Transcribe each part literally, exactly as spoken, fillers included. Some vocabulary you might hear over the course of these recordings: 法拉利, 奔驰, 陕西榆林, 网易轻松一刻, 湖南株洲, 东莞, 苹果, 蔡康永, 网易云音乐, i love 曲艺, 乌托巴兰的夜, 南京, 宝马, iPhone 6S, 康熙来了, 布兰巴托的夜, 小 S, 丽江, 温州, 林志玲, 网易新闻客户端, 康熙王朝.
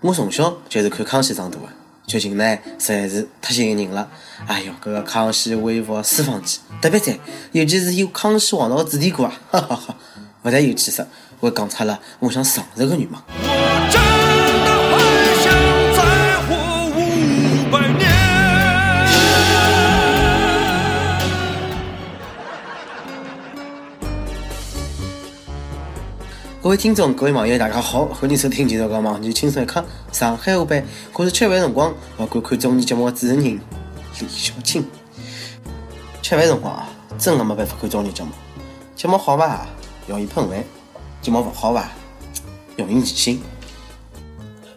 我从小就是看康熙长大的，最近呢实在是太吸引人了。哎哟，搿个康熙微服私访记特别赞，尤其是有康熙王朝主题歌啊，哈哈哈！勿但有气势，我讲出了我想上这个女梦。我真的很想再活五百年。各位听众，各位网友，大家好，欢迎收听今朝个网易轻松一刻上海话版，我是吃饭辰光勿敢看综艺节目的主持人李小青。吃饭辰光啊，真个没办法看综艺节目，节目好伐？容易喷饭，节目勿好伐？容易腻心。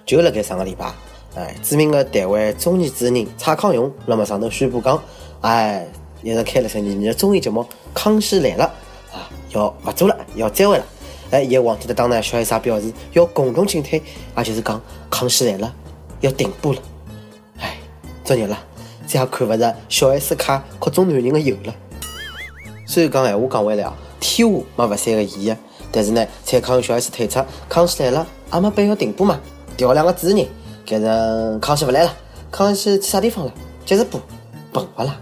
就辣盖上个礼拜，哎，知名个台湾综艺主持人蔡康永辣么上头宣布讲，哎，一直开了十年年个综艺节目《康熙来了》啊，要勿做了，要再会了。哎，伊王天德当然小 S 啥表示要共同进退，也就是讲《康熙来了》要停播了。哎，作孽了，再也看勿着小 S 卡各种男人个油了。虽然讲闲话讲回来啊。天下没勿散个演员，但是呢，蔡康永小 S 退出，康熙来了也没必要停播嘛，调两个主持人，改成康熙勿来了，康熙去啥地方了，接着播，笨勿啦？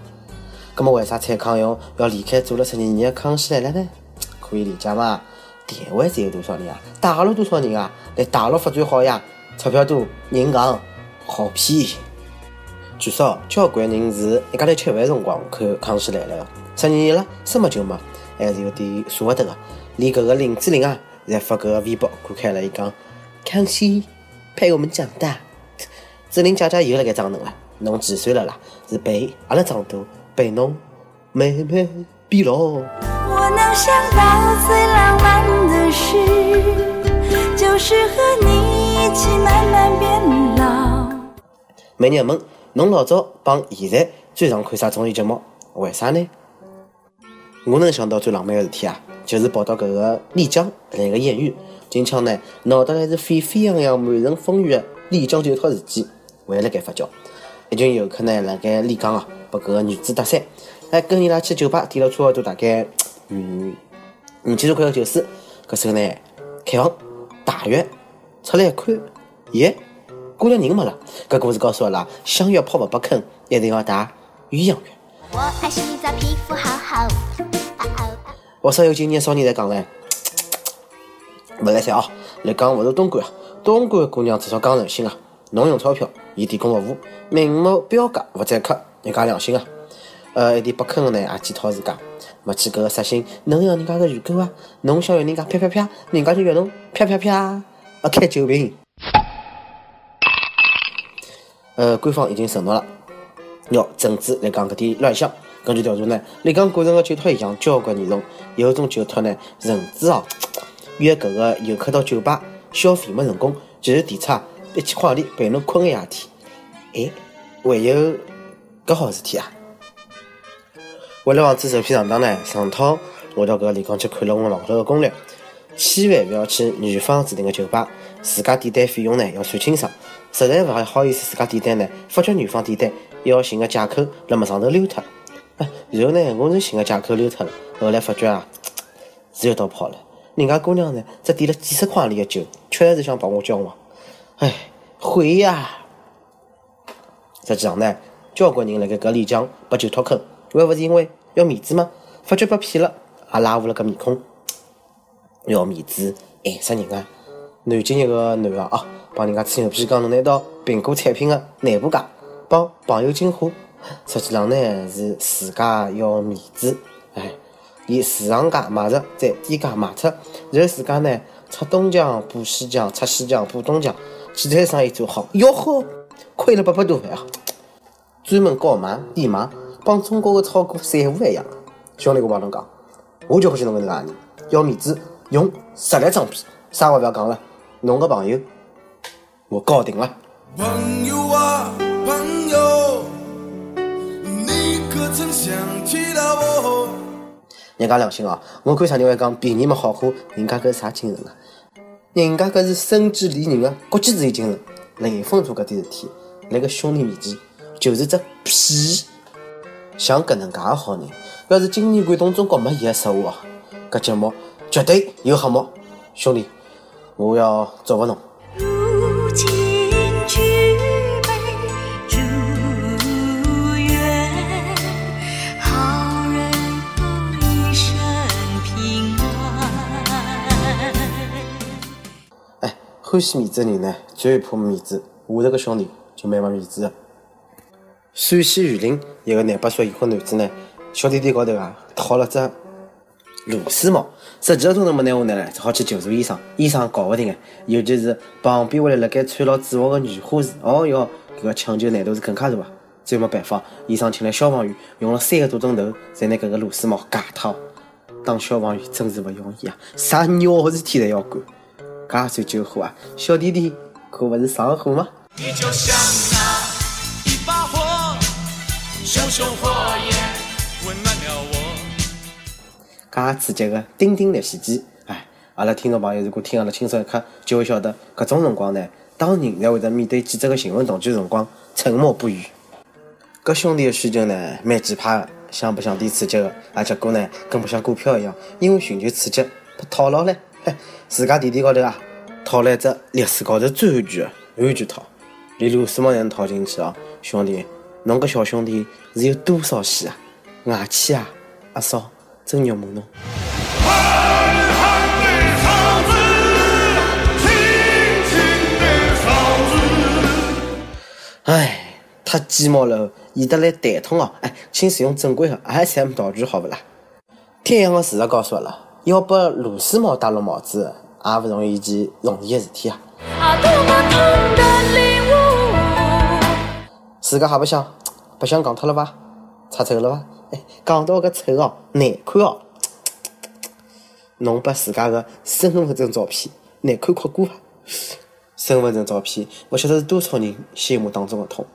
葛末为啥蔡康永要离开做了十二年的康熙来了呢？可以理解嘛？台湾才有多少人啊？大陆多少人啊？来大陆发展好呀，钞票多，人戆，好骗。据说交关人是一家头吃饭辰光看康熙来了，十二年了，什么就没。还是有点舍不得个，连搿个林志玲啊，侪发搿个微博公开了，伊讲康熙陪我们长大。志玲姐姐又辣盖装侬了，侬几岁了啦？是陪阿拉长大，陪侬慢慢变老。我能想到最浪漫的事，就是和你一起慢慢变老。美女们，侬老早帮现在最常看啥综艺节目？为啥呢？我能想到最浪漫的事体啊，就是跑到搿个丽江来个艳遇。今朝呢，脑袋里是沸沸扬扬、满城风雨的丽江九套事件，还辣盖发酵。一群游客呢，辣盖丽江啊，拨搿个女子搭讪，还跟伊拉去酒吧点了差勿多大概嗯五千多块个酒水。搿时候呢，开房大浴出来一看，耶，姑娘人没了。搿故事告诉阿拉，相约泡勿被坑，一定要打鸳鸯浴。我爱洗澡，皮肤好好。我说有今年少年在讲嘞，勿来三啊！来讲勿是东莞啊，东莞姑娘至少讲人心啊。侬用钞票，伊提供服务，明目标价勿宰客，人家良心啊。呃，一点不坑的呢，也检讨自家。勿去搿个杀心，能要人家个预购啊？侬想要人家啪啪啪，人家就要侬啪啪啪，勿开酒瓶。呃，官方已经承诺了。要整治来讲搿点乱象。根据调查呢，来讲过程个酒托一样交关严重，有种酒托呢，甚至哦约搿个游客到酒吧消费没成功，就是提出一千块钿陪侬困个夜天。哎，还有搿好事体啊！为了防止受骗上当呢，上趟我到搿个丽江去看了我网头个攻略，千万勿要去女方指定个酒吧，自家点单费用呢要算清爽，实在勿好意思自家点单呢，发觉女方点单。要寻个借口，辣么上头溜脱。哎，然后呢，我是寻个借口溜脱了。后来发觉啊，是有道跑了。人家姑娘呢，只点了几十块钿的酒，确实是想把我交往。哎，悔呀！实际上呢，交关人辣盖搿丽江被酒托坑，还勿是因为要面子吗？发觉被骗了，也拉下了搿面孔。要面子，害死人啊！南京一个男个啊，帮人家吹牛皮讲侬拿到苹果产品个内部价。帮朋友进货，实际上呢是自家要面子，哎，以市场价买入，再低价卖出，然后自家呢出东墙补西墙，出西墙补东墙，其他生意做好，哟呵，亏了八百多万啊！专门高买低卖，帮中国的炒股散户一样。兄弟，我帮侬讲，我就欢喜侬搿能介人，要面子，用实力装逼，啥话勿要讲了，侬个朋友我搞定了。朋友啊！朋友，你可曾想起了我？人家良心啊！我看啥人会讲便宜没好货，人家搿是啥精神啊？人家搿是身居利人啊，国际主义精神。雷锋做搿点事体，辣搿兄弟面前就是只屁。像搿能介个好人，要是今年感动中国没伊个失误哦，搿节目绝对有黑幕。兄弟，我要祝福侬。欢喜面子的人呢，最怕面子。我这个兄弟就蛮没面子的。陕西榆林一个廿八岁已婚男子呢，小弟弟高头啊套了只螺丝帽，十几个钟头没拿下来，只好去求助医生。医生搞不定的，尤其是旁边位辣盖穿牢制服的女护士，哦哟，搿个抢救难度是更加大啊！最没办法，医生请来消防员，用了三个多钟头才拿搿个螺丝帽解脱。当消防员真是勿容易啊，啥鸟事体侪要管。噶算救火啊，小弟弟可勿是上火吗？你就像那一把火，熊熊火焰温暖了我。噶刺激个钉钉历险记，哎，阿拉听众朋友如果听阿拉轻松一刻，就会晓得搿种辰光呢，当人才会得面对几只个新闻重卷辰光沉默不语。搿兄弟个需求呢，蛮奇葩个，想不想点刺激个，啊结果呢，跟不像股票一样，因为寻求刺激被套牢了。自家弟弟高头啊，套了一只历史高头最安全的安全套，连螺丝帽也能套进去啊！兄弟，侬个小兄弟是有多少戏啊？外气啊！阿嫂真肉麻侬。哎，太鸡毛了，演得来蛋痛哦！哎，请使用正规的 S M 道具，好不啦？天一样的事实告诉我了。要把螺丝帽戴了帽子，也勿容易一件容易的事体啊！自家瞎白相，白相讲脱了伐？擦臭了伐？哎，讲到搿臭哦，难看哦！侬把自家个身份证照片难看哭过伐？身份证照片，勿晓得是多少人心目当中的痛。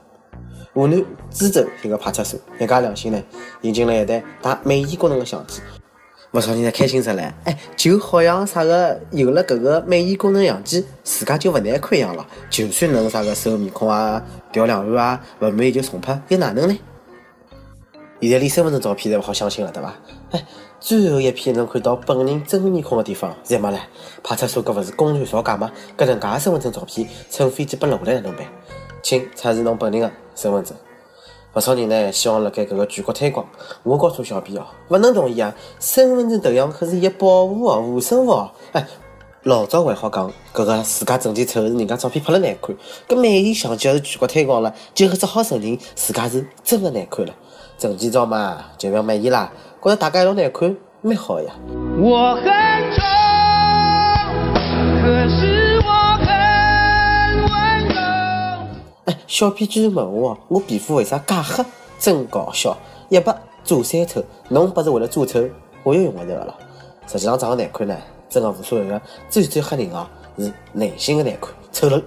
湖南株洲一个派出所，一家两姓呢，引进了一台带美颜功能的相机。勿少人呢开心出来，哎，就好像啥个有了搿个美颜功能相机，自家就勿难看样了。就算能啥个收面孔啊、调两眼啊，勿满意就重拍，又哪能呢？现在连身份证照片侪勿好相信了，对伐？哎，最后一篇能看到本人真面孔的地方，侪没了。派出所搿勿是公然造假吗？搿能介身份证照片乘飞机拨落来哪能办？请出示侬本人的身份证。勿少人呢，希望辣盖搿个全国推广。我告诉小编哦，勿能同意啊！身份证头像可是一保护哦，护身符哦。哎，老早还好讲，搿个自家证件丑是人家照片拍了难看，搿美颜相机要是全国推广了，就只好承认自家是真的难看了。证件照嘛，就勿要美颜啦，觉着大家一道难看，蛮好呀。我很丑，可是我很温柔。哎，小编居然问我，我皮肤为啥介黑？真搞笑！一白遮三丑，侬不是为了遮丑，我又用勿着了。实际上长得难看呢，真的无所谓个。最最吓人啊，是男性的难看，丑陋。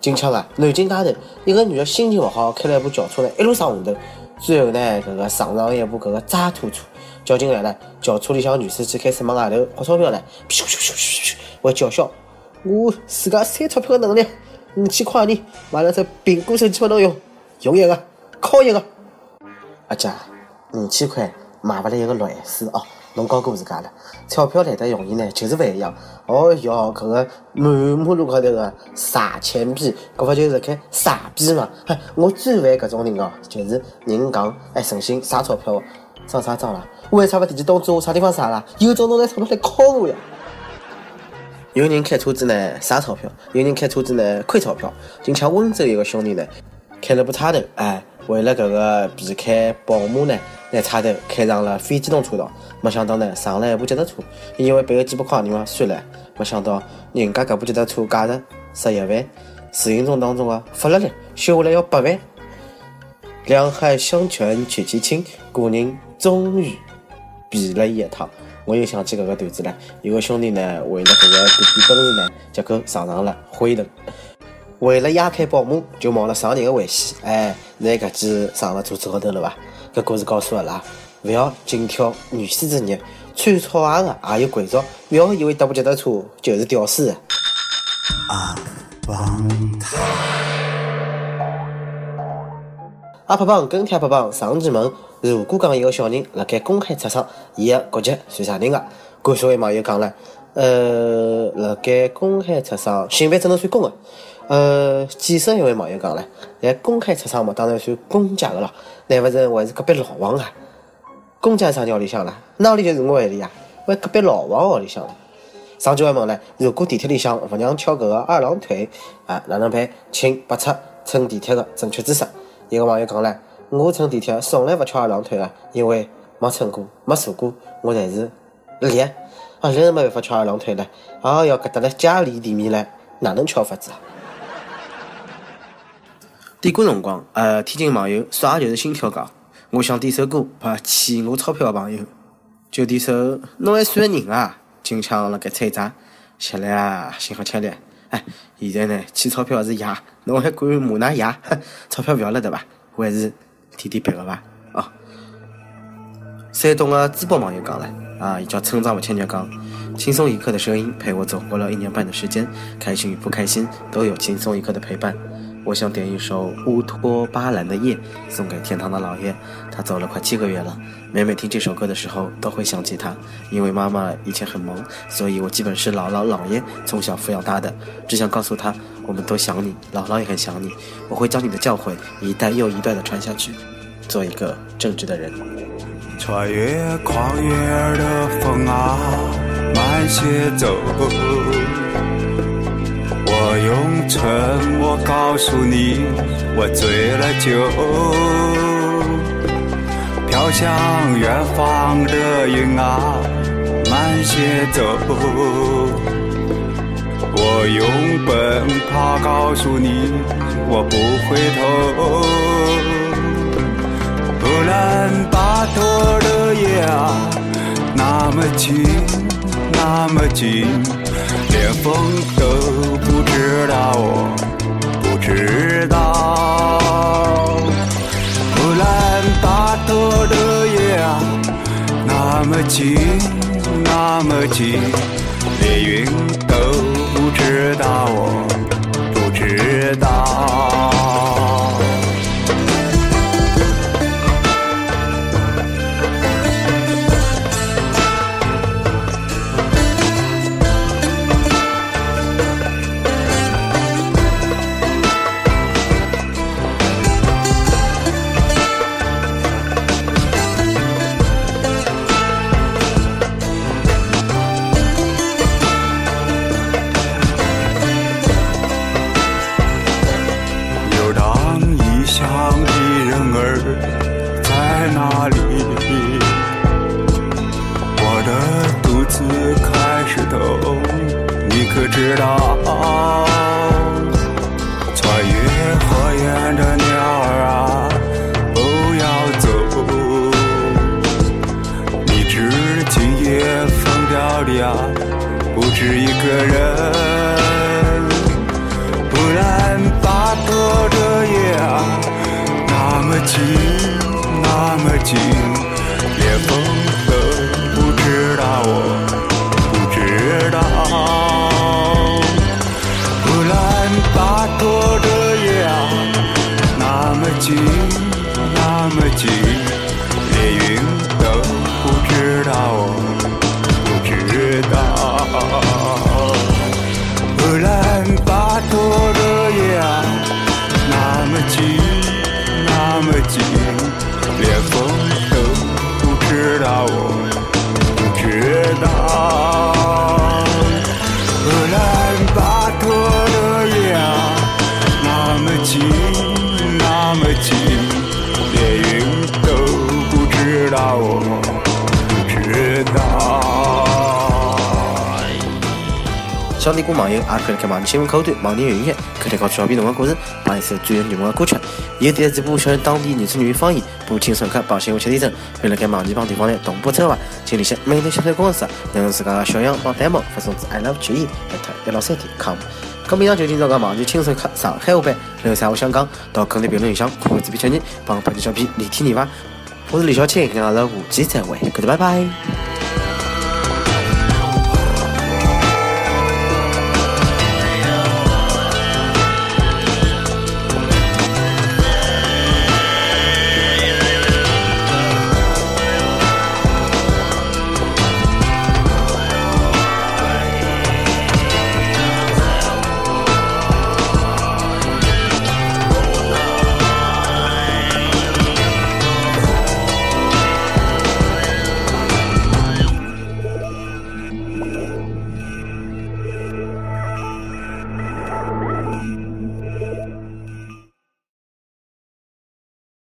近腔啊，南京街头，一个女的心情勿好，开了一部轿车呢，一路上红灯，最后呢，搿个上上一部搿个渣拖车，交警来了，轿车里向女司机开始往外头花钞票呢，咻咻咻咻咻，还叫嚣，我自家赚钞票的能力。五千块钿买了只苹果手机拨侬用，用一个敲一个。阿姐，五千块买勿来一个六 S 哦，侬高估自家了。钞票来得容易呢，就是勿一样。哦哟，搿个满马路高头个傻钱币，搿勿就是开傻逼嘛？哎，我最烦搿种人哦，就是人讲哎，诚信啥钞票涨啥涨啦，为啥勿提前通知我啥地方啥啦？有种侬拿钞票来敲我呀！有人开车子呢撒钞票，有人开车子呢亏钞票。近腔温州有个兄弟呢，开了部差头，哎，为了搿个避开宝马呢，拿差头开上了非机动车道。没想到呢，上了一部脚踏车，因为赔个几百块钿嘛，算了。没想到人家搿部脚踏车价值十一万，试行中当中啊，法拉利修下来要八万。两害相权取其轻，古人终于比了一趟。我又想起搿个段子了，有个兄弟呢，为了搿个对比奔驰呢，结果撞上了灰灯。为了压开宝马，就冒了生人的危险。哎，现在搿记上了车子高头了伐？搿故事告诉阿拉，勿要紧挑女司之孽，穿草鞋个也有轨道，勿要以为搭部脚踏车就是屌丝。阿邦泰，阿胖胖跟帖阿胖上期问。如果讲一个小人辣盖公海出生，伊个国籍算啥人个？感谢位网友讲了，呃，辣盖公海出生，性别只能算公个。呃，解释一位网友讲了，辣公海出生嘛，当然算公家个了，难勿成还是隔壁老王啊？公家啥人屋里向啦？㑚屋里就是我屋里啊，我隔壁老王屋里向了。上周问呢，如果地铁里向勿让翘搿个二郎腿啊，哪能办？请拨出乘地铁的正确知识。一个网友讲呢，我乘地铁从来勿翘二郎腿啊，因为没乘过，没坐过，我才是懒。啊，懒没办法翘二郎腿了。啊，要搿搭辣家里里面呢，哪能翘法子啊？点歌辰光，呃，天津网友啥就是心跳高。我想点首歌拨欠我钞票的朋友，就点首侬还算人啊！近腔辣盖菜闸，吃力啊，心好吃力。哎，现在呢，欠钞票是爷，侬还管骂㑚爷？钞票勿要了对伐？我还是点点别个伐？哦，山东个淄博网友讲了，啊，伊叫村长勿欠肉讲，轻松一刻的声音陪我走过了一年半的时间，开心与不开心都有轻松一刻的陪伴。我想点一首乌托巴兰的夜送给天堂的老爷，他走了快七个月了，每每听这首歌的时候都会想起他，因为妈妈以前很忙，所以我基本是姥姥姥爷从小抚养大的，只想告诉他我们都想你，姥姥也很想你，我会将你的教诲一代又一代的传下去，做一个正直的人。穿越旷野的风啊，慢些走，我用沉默告诉你，我醉了酒，飘向远方的云啊，慢些走。我用奔跑告诉你，我不回头。布兰巴托的夜啊，那么近，那么近。连风都不知道，我不知道。布兰巴托的夜啊，那么近，那么近，连云都不知道，我不知道。小点歌网友也可以看网易新闻客户端、网易云音乐，可以搞小编侬个故事，帮一首最有热门的歌曲。有点直播学当地原汁原味方言，播轻松客帮新闻七点整。为了跟网易帮地方台同步策划，请联系每日新闻公司，能用自家的小样帮 demo 发送至 i love 曲艺 at 一六三点 com。搿么以上就今朝个网易轻松客上海话版，留啥话想讲，到跟帖评论里向酷子比小人帮本期小编李天泥伐？我是李小青，阿拉下期再会，各位拜拜。